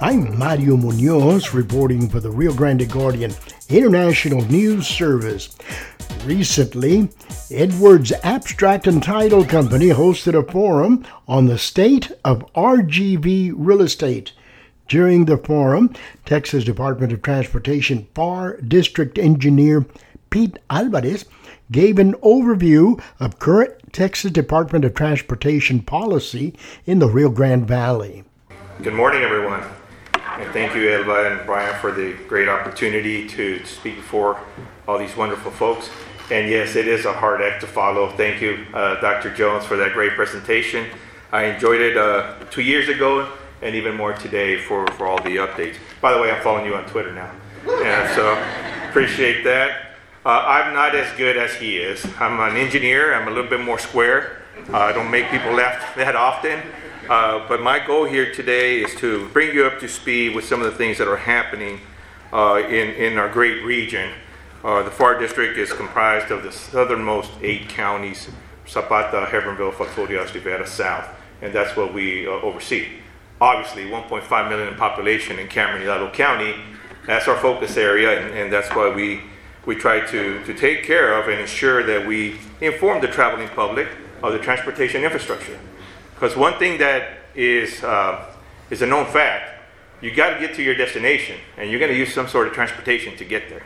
I'm Mario Munoz, reporting for the Rio Grande Guardian International News Service. Recently, Edwards Abstract and Title Company hosted a forum on the state of RGV real estate. During the forum, Texas Department of Transportation FAR District Engineer Pete Alvarez gave an overview of current Texas Department of Transportation policy in the Rio Grande Valley. Good morning, everyone. And thank you, Elba and Brian, for the great opportunity to speak before all these wonderful folks. And yes, it is a hard act to follow. Thank you, Dr. Jones, for that great presentation. I enjoyed it 2 years ago and even more today for all the updates. By the way, I'm following you on Twitter now. Yeah, so appreciate that. I'm not as good as he is. I'm an engineer. I'm a little bit more square. I don't make people laugh that often. But my goal here today is to bring you up to speed with some of the things that are happening in our great region. The FAR District is comprised of the southernmost 8 counties, Zapata, Hebronville, Fatorias, Rivera, South, and that's what we oversee. Obviously, 1.5 million in population in Cameron Hidalgo County, that's our focus area, and that's why we try to take care of and ensure that we inform the traveling public of the transportation infrastructure. Because one thing that is a known fact, you got to get to your destination, and you're going to use some sort of transportation to get there.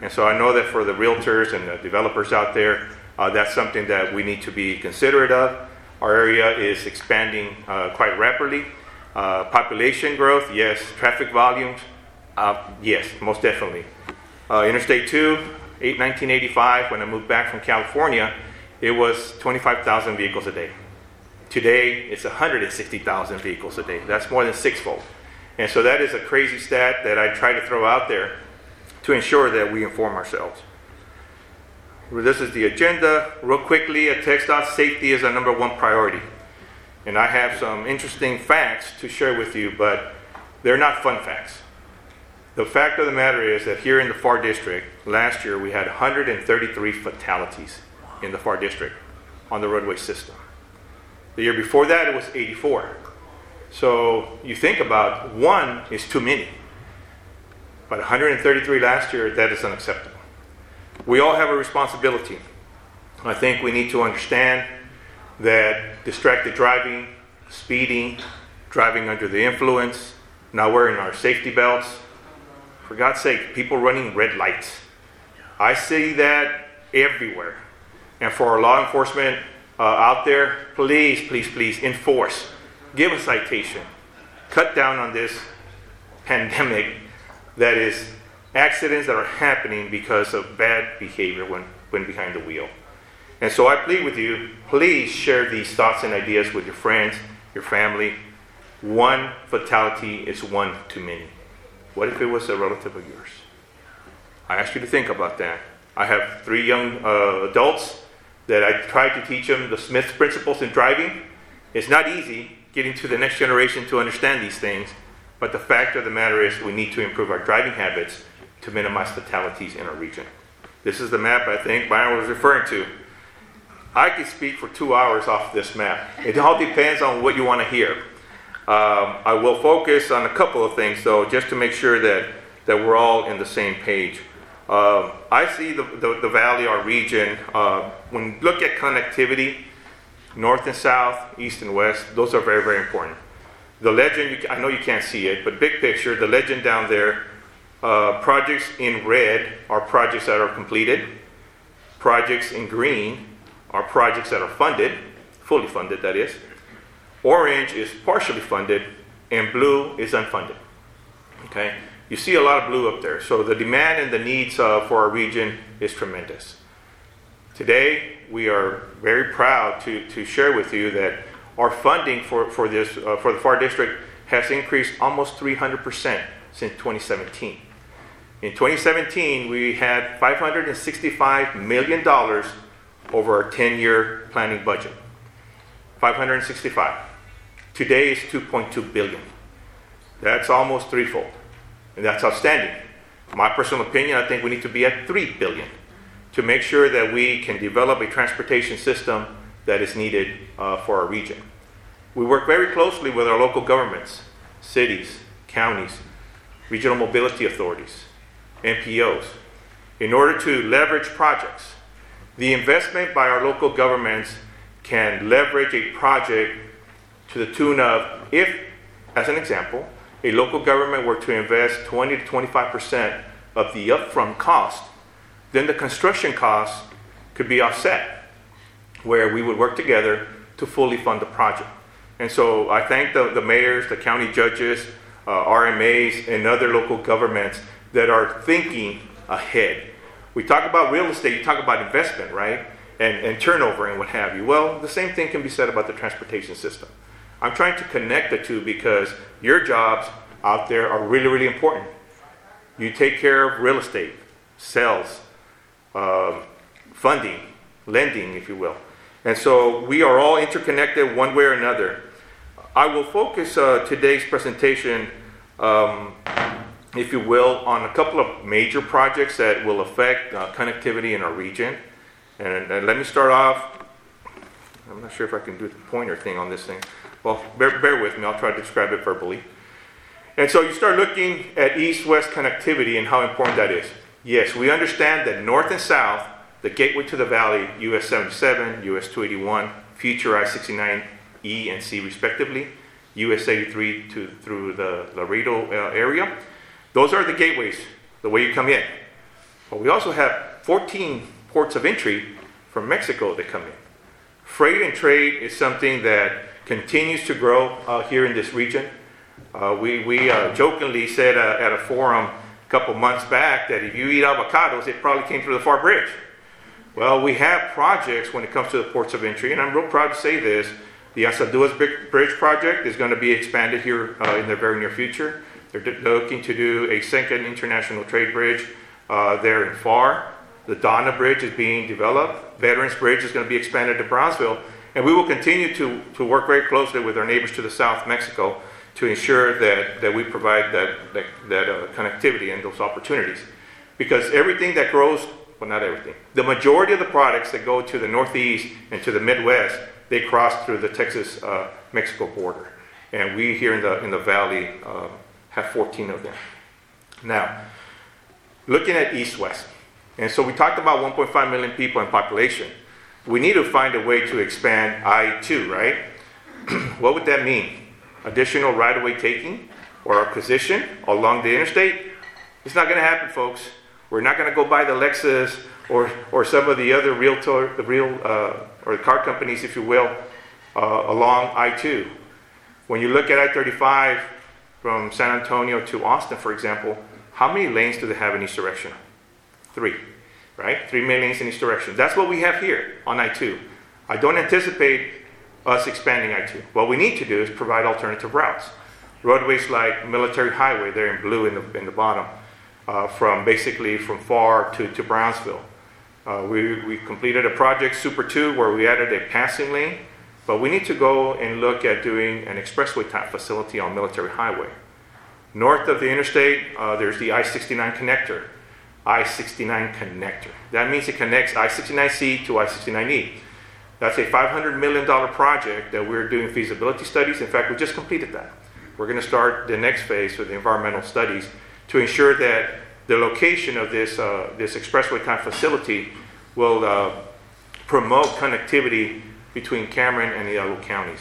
And so I know that for the realtors and the developers out there, that's something that we need to be considerate of. Our area is expanding quite rapidly. Population growth, yes. Traffic volumes, yes, most definitely. Interstate 2, 1985, when I moved back from California, it was 25,000 vehicles a day. Today, it's 160,000 vehicles a day. That's more than sixfold. And so that is a crazy stat that I try to throw out there to ensure that we inform ourselves. This is the agenda. Real quickly, at TxDOT, safety is our number one priority. And I have some interesting facts to share with you, but they're not fun facts. The fact of the matter is that here in the FAR District, last year we had 133 fatalities in the FAR District on the roadway system. The year before that, it was 84. So you think about one is too many. But 133 last year, that is unacceptable. We all have a responsibility. I think we need to understand that distracted driving, speeding, driving under the influence, not wearing our safety belts. For God's sake, people running red lights. I see that everywhere. And for our law enforcement out there, please enforce. Give a citation. Cut down on this pandemic that is accidents that are happening because of bad behavior when behind the wheel. And so I plead with you, please share these thoughts and ideas with your friends, your family. One fatality is one too many. What if it was a relative of yours? I ask you to think about that. I have 3 young adults that I try to teach them the Smith's principles in driving. It's not easy getting to the next generation to understand these things, but the fact of the matter is we need to improve our driving habits to minimize fatalities in our region. This is the map I think Byron was referring to. I could speak for 2 hours off this map. It all depends on what you want to hear. I will focus on a couple of things, though, just to make sure that we're all in the same page. I see the valley, our region, when you look at connectivity, north and south, east and west, those are very, very important. The legend, I know you can't see it, but big picture, the legend down there, projects in red are projects that are completed. Projects in green are projects that are funded, fully funded, that is. Orange is partially funded, and blue is unfunded. Okay? You see a lot of blue up there. So the demand and the needs for our region is tremendous. Today, we are very proud to share with you that our funding for the FAR District has increased almost 300% since 2017. In 2017, we had $565 million over our 10-year planning budget. 565. Today is 2.2 billion. That's almost threefold. And that's outstanding. My personal opinion, I think we need to be at 3 billion to make sure that we can develop a transportation system that is needed for our region. We work very closely with our local governments, cities, counties, regional mobility authorities, MPOs, in order to leverage projects. The investment by our local governments can leverage a project to the tune of, if, as an example, a local government were to invest 20 to 25% of the upfront cost, then the construction costs could be offset, where we would work together to fully fund the project. And so I thank the mayors, the county judges, RMAs, and other local governments that are thinking ahead. We talk about real estate, you talk about investment, right? And turnover and what have you. Well, the same thing can be said about the transportation system. I'm trying to connect the two because your jobs out there are really, really important. You take care of real estate, sales, funding, lending, if you will. And so we are all interconnected one way or another. I will focus today's presentation, if you will, on a couple of major projects that will affect connectivity in our region. And let me start off, I'm not sure if I can do the pointer thing on this thing. Well, bear with me, I'll try to describe it verbally. And so you start looking at east-west connectivity and how important that is. Yes, we understand that north and south, the gateway to the valley, US 77, US 281, future I-69E and C respectively, US 83 through the Laredo area. Those are the gateways, the way you come in. But we also have 14 ports of entry from Mexico that come in. Freight and trade is something that continues to grow here in this region. We jokingly said at a forum a couple months back that if you eat avocados, it probably came through the Far Bridge. Well, we have projects when it comes to the ports of entry, and I'm real proud to say this. The Asadúas Bridge project is going to be expanded here in the very near future. They're looking to do a second international trade bridge there in Far. The Donna Bridge is being developed. Veterans Bridge is going to be expanded to Brownsville. And we will continue to work very closely with our neighbors to the south, Mexico, to ensure that we provide that connectivity and those opportunities. Because everything that grows, well, not everything, the majority of the products that go to the Northeast and to the Midwest, they cross through the Texas-Mexico border. And we here in the Valley have 14 of them. Now, looking at East-West. And so we talked about 1.5 million people in population. We need to find a way to expand I-2, right? What would that mean? Additional right-of-way taking or acquisition along the interstate? It's not going to happen, folks. We're not going to go buy the Lexus or some of the other or car companies, if you will, along I-2. When you look at I-35 from San Antonio to Austin, for example, how many lanes do they have in each direction? 3, right? 3 main lanes in each direction. That's what we have here on I-2. I don't anticipate us expanding I-2. What we need to do is provide alternative routes. Roadways like Military Highway, there in blue in the bottom, from Far to Brownsville. We completed a project, Super 2, where we added a passing lane, but we need to go and look at doing an expressway type facility on Military Highway. North of the interstate, there's the I-69 connector. That means it connects I-69C to I-69E. That's a $500 million project that we're doing feasibility studies. In fact, we just completed that. We're going to start the next phase with the environmental studies to ensure that the location of this expressway type facility will promote connectivity between Cameron and the Hidalgo counties.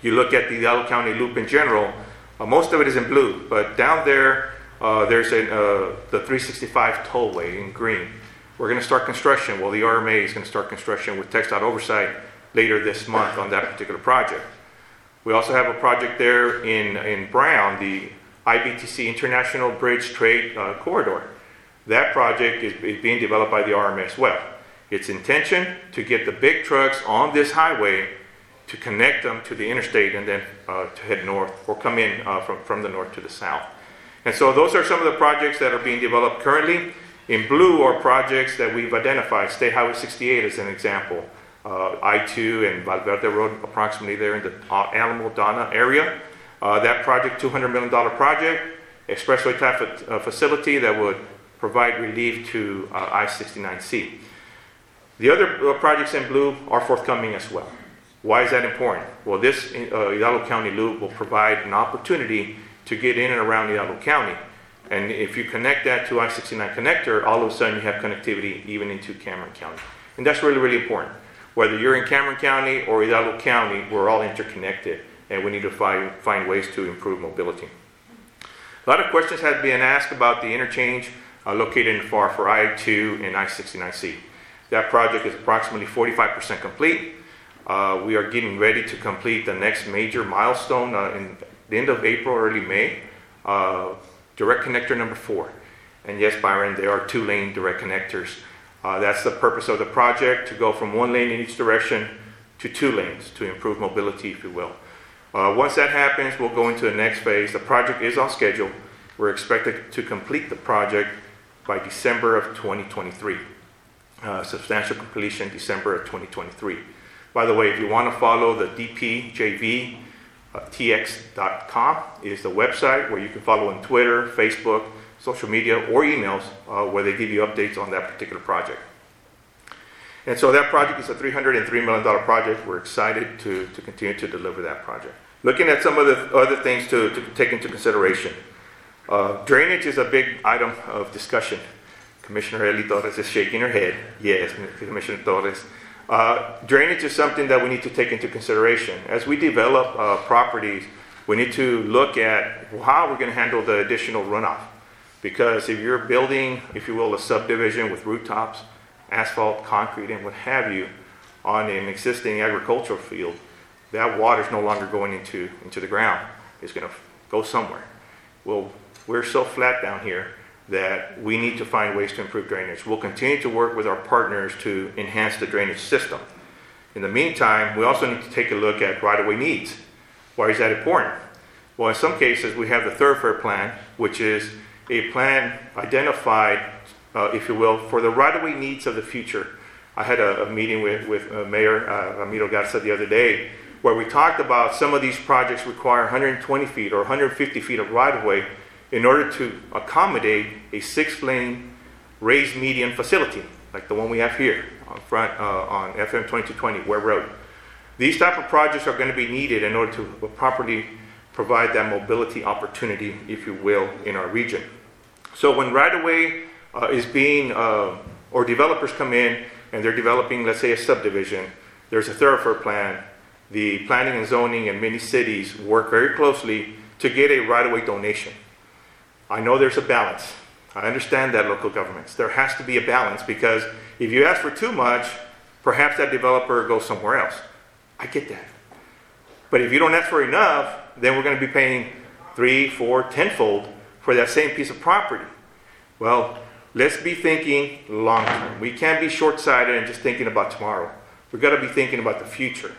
You look at the Hidalgo County Loop in general, most of it is in blue, but down there, there's the 365 tollway in green. We're going to start construction. Well, the RMA is going to start construction with TxDOT oversight later this month on that particular project. We also have a project there in Brown, the IBTC International Bridge Trade Corridor. That project is being developed by the RMA as well. Its intention to get the big trucks on this highway to connect them to the interstate and then to head north or come in from the north to the south. And so those are some of the projects that are being developed currently. In blue are projects that we've identified. State Highway 68 is an example. I-2 and Valverde Road, approximately there in the Alamo Donna area. That project, $200 million project, expressway type of facility that would provide relief to I-69C. The other projects in blue are forthcoming as well. Why is that important? Well, this Hidalgo County Loop will provide an opportunity to get in and around Hidalgo County. And if you connect that to I-69 connector, all of a sudden you have connectivity even into Cameron County. And that's really, really important. Whether you're in Cameron County or Hidalgo County, we're all interconnected, and we need to find ways to improve mobility. A lot of questions have been asked about the interchange located in FAR for I-2 and I-69C. That project is approximately 45% complete. We are getting ready to complete the next major milestone in the end of April, early May, direct connector number 4. And yes, Byron, there are 2-lane direct connectors. That's the purpose of the project, to go from 1 lane in each direction to 2 lanes to improve mobility, if you will. Once that happens, we'll go into the next phase. The project is on schedule. We're expected to complete the project by December of 2023. Substantial completion December of 2023. By the way, if you want to follow the DPJV, TX.com is the website where you can follow on Twitter, Facebook, social media, or emails where they give you updates on that particular project. And so that project is a $303 million project. We're excited to continue to deliver that project. Looking at some of the other things to take into consideration. Drainage is a big item of discussion. Commissioner Eli Torres is shaking her head. Yes, Commissioner Torres. Drainage is something that we need to take into consideration. As we develop properties, we need to look at how we're going to handle the additional runoff. Because if you're building, if you will, a subdivision with rooftops, asphalt, concrete, and what have you, on an existing agricultural field, that water is no longer going into the ground. It's going to go somewhere. Well, we're so flat down here that we need to find ways to improve drainage. We'll continue to work with our partners to enhance the drainage system. In the meantime, we also need to take a look at right-of-way needs. Why is that important? Well, in some cases, we have the thoroughfare plan, which is a plan identified, if you will, for the right-of-way needs of the future. I had a meeting with Mayor Ramiro Garza the other day where we talked about some of these projects require 120 feet or 150 feet of right-of-way in order to accommodate a 6-lane raised median facility, like the one we have here on front on FM 2220, Ware Road. These type of projects are going to be needed in order to properly provide that mobility opportunity, if you will, in our region. So when right-of-way is being, or developers come in and they're developing, let's say, a subdivision, there's a thoroughfare plan. The planning and zoning in many cities work very closely to get a right-of-way donation. I know there's a balance. I understand that, local governments. There has to be a balance, because if you ask for too much, perhaps that developer goes somewhere else. I get that. But if you don't ask for enough, then we're going to be paying 3, 4, 10-fold for that same piece of property. Well, let's be thinking long term. We can't be short-sighted and just thinking about tomorrow. We've got to be thinking about the future.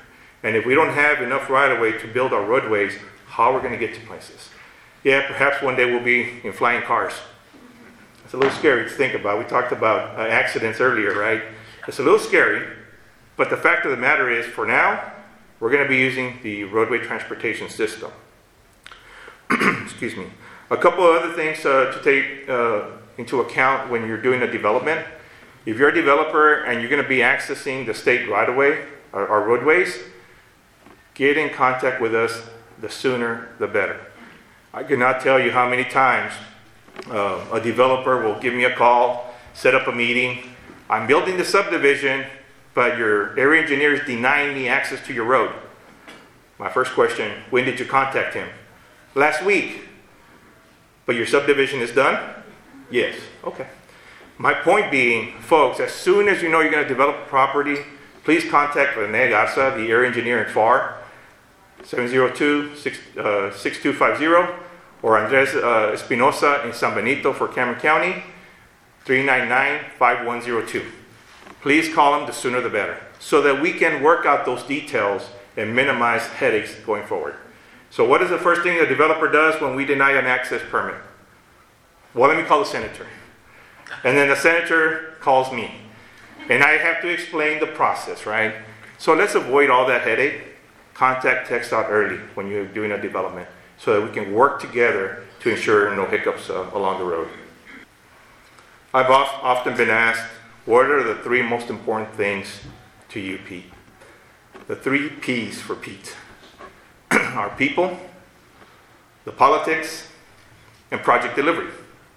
And if we don't have enough right-of-way to build our roadways, how are we going to get to places? Yeah, perhaps one day we'll be in flying cars. It's a little scary to think about. We talked about accidents earlier, right? It's a little scary, but the fact of the matter is, for now, we're going to be using the roadway transportation system. Excuse me. A couple of other things to take into account when you're doing a development. If you're a developer and you're going to be accessing the state right-of-way, our roadways, get in contact with us. The sooner, the better. I cannot tell you how many times a developer will give me a call, set up a meeting. I'm building the subdivision, but your area engineer is denying me access to your road. My first question, when did you contact him? Last week. But your subdivision is done? Yes. Okay. My point being, folks, as soon as you know you're going to develop a property, please contact René Garza, the area engineer in FAR, 702-6250, or Andres Espinosa in San Benito for Cameron County, 399-5102. Please call them, the sooner the better, so that we can work out those details and minimize headaches going forward. So what is the first thing a developer does when we deny an access permit? Well, let me call the senator. And then the senator calls me. And I have to explain the process, right? So let's avoid all that headache. Contact TxDOT early when you're doing a development so that we can work together to ensure no hiccups along the road. I've often been asked, what are the 3 most important things to you, Pete? The 3 Ps for Pete are people, the politics, and project delivery.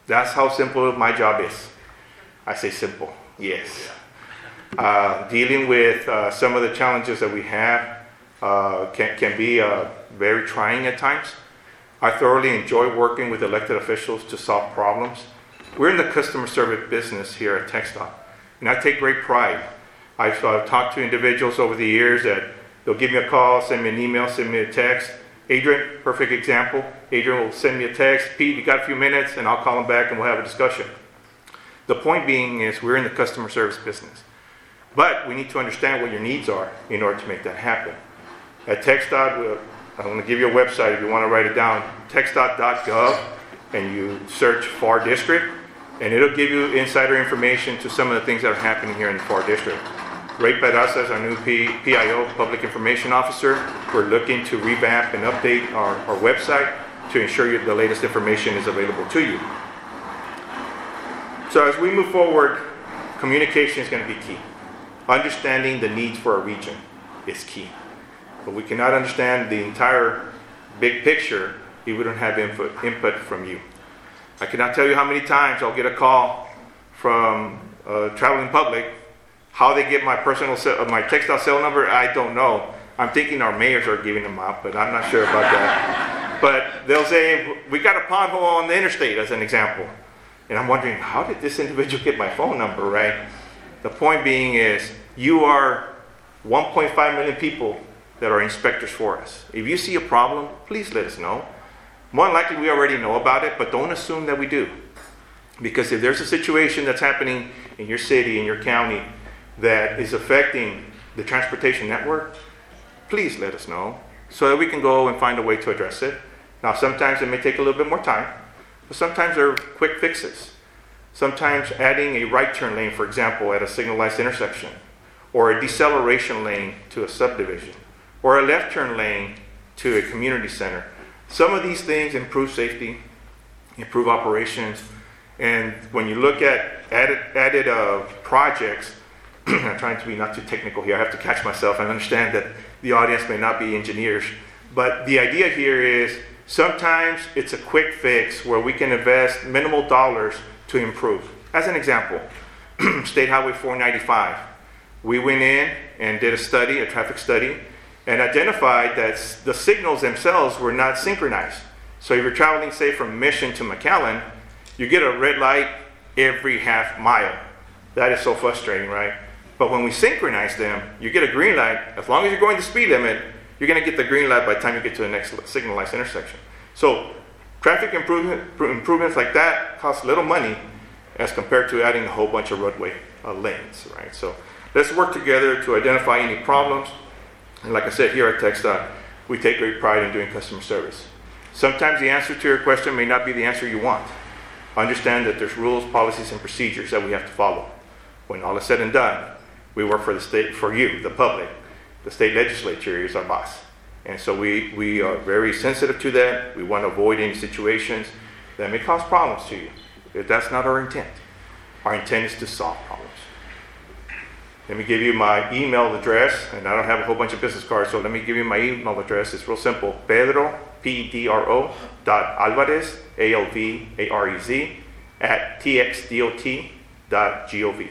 That's how simple my job is. I say simple, yes. Dealing with some of the challenges that we have can be very trying at times. I thoroughly enjoy working with elected officials to solve problems. We're in the customer service business here at TxDOT, and I take great pride. I've talked to individuals over the years that they'll give me a call, send me an email, send me a text. Adrian, perfect example. Adrian will send me a text, Pete, you got a few minutes, and I'll call him back and we'll have a discussion. The point being is we're in the customer service business, but we need to understand what your needs are in order to make that happen. At TxDOT, I'm going to give you a website if you want to write it down, TxDOT.gov, and you search FAR District, and it'll give you insider information to some of the things that are happening here in the FAR District. Ray Peraza is our new PIO, Public Information Officer. We're looking to revamp and update our website to ensure the latest information is available to you. So as we move forward, communication is going to be key. Understanding the needs for our region is key. But we cannot understand the entire big picture if we don't have input from you. I cannot tell you how many times I'll get a call from traveling public. How they get my personal my TxDOT cell number, I don't know. I'm thinking our mayors are giving them out, but I'm not sure about that. But they'll say, we got a pothole on the interstate, as an example. And I'm wondering, how did this individual get my phone number, right? The point being is, you are 1.5 million people that are inspectors for us. If you see a problem, please let us know. More than likely, we already know about it, but don't assume that we do. Because if there's a situation that's happening in your city, in your county, that is affecting the transportation network, please let us know so that we can go and find a way to address it. Now, sometimes it may take a little bit more time, but sometimes there are quick fixes. Sometimes adding a right turn lane, for example, at a signalized intersection, or a deceleration lane to a subdivision, or a left turn lane to a community center. Some of these things improve safety, improve operations, and when you look at added projects, I'm trying to be not too technical here. I have to catch myself. I understand that the audience may not be engineers. But the idea here is sometimes it's a quick fix where we can invest minimal dollars to improve. As an example, State Highway 495. We went in and did a traffic study, and identified that the signals themselves were not synchronized. So if you're traveling, say, from Mission to McAllen, you get a red light every half mile. That is so frustrating, right? But when we synchronize them, you get a green light. As long as you're going the speed limit, you're going to get the green light by the time you get to the next signalized intersection. So traffic improvements like that cost little money as compared to adding a whole bunch of roadway lanes, right? So let's work together to identify any problems. And like I said, here at TxDOT, we take great pride in doing customer service. Sometimes the answer to your question may not be the answer you want. Understand that there's rules, policies, and procedures that we have to follow. When all is said and done, we work for the state, for you, the public. The state legislature is our boss. And so we are very sensitive to that. We want to avoid any situations that may cause problems to you. If that's not our intent. Our intent is to solve problems. Let me give you my email address, and I don't have a whole bunch of business cards, so let me give you my email address. It's real simple, Pedro, P-E-D-R-O, Alvarez, A-L-V-A-R-E-Z, at TxDOT.gov,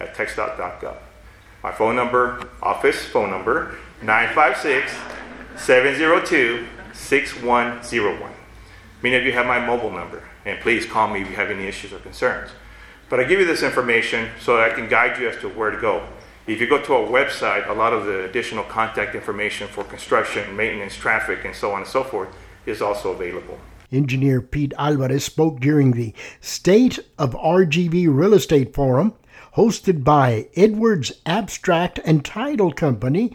at TxDOT.gov. My phone number, office phone number, 956-702-6101. Many of you have my mobile number, and please call me if you have any issues or concerns. But I give you this information so that I can guide you as to where to go. If you go to our website, a lot of the additional contact information for construction, maintenance, traffic, and so on and so forth is also available. Engineer Pete Alvarez spoke during the State of RGV Real Estate Forum, hosted by Edwards Abstract and Title Company.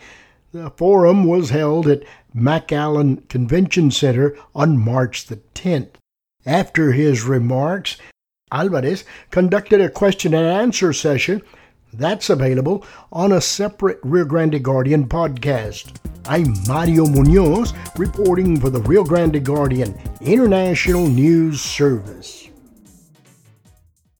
The forum was held at McAllen Convention Center on March the 10th. After his remarks, Alvarez conducted a question and answer session that's available on a separate Rio Grande Guardian podcast. I'm Mario Munoz, reporting for the Rio Grande Guardian International News Service.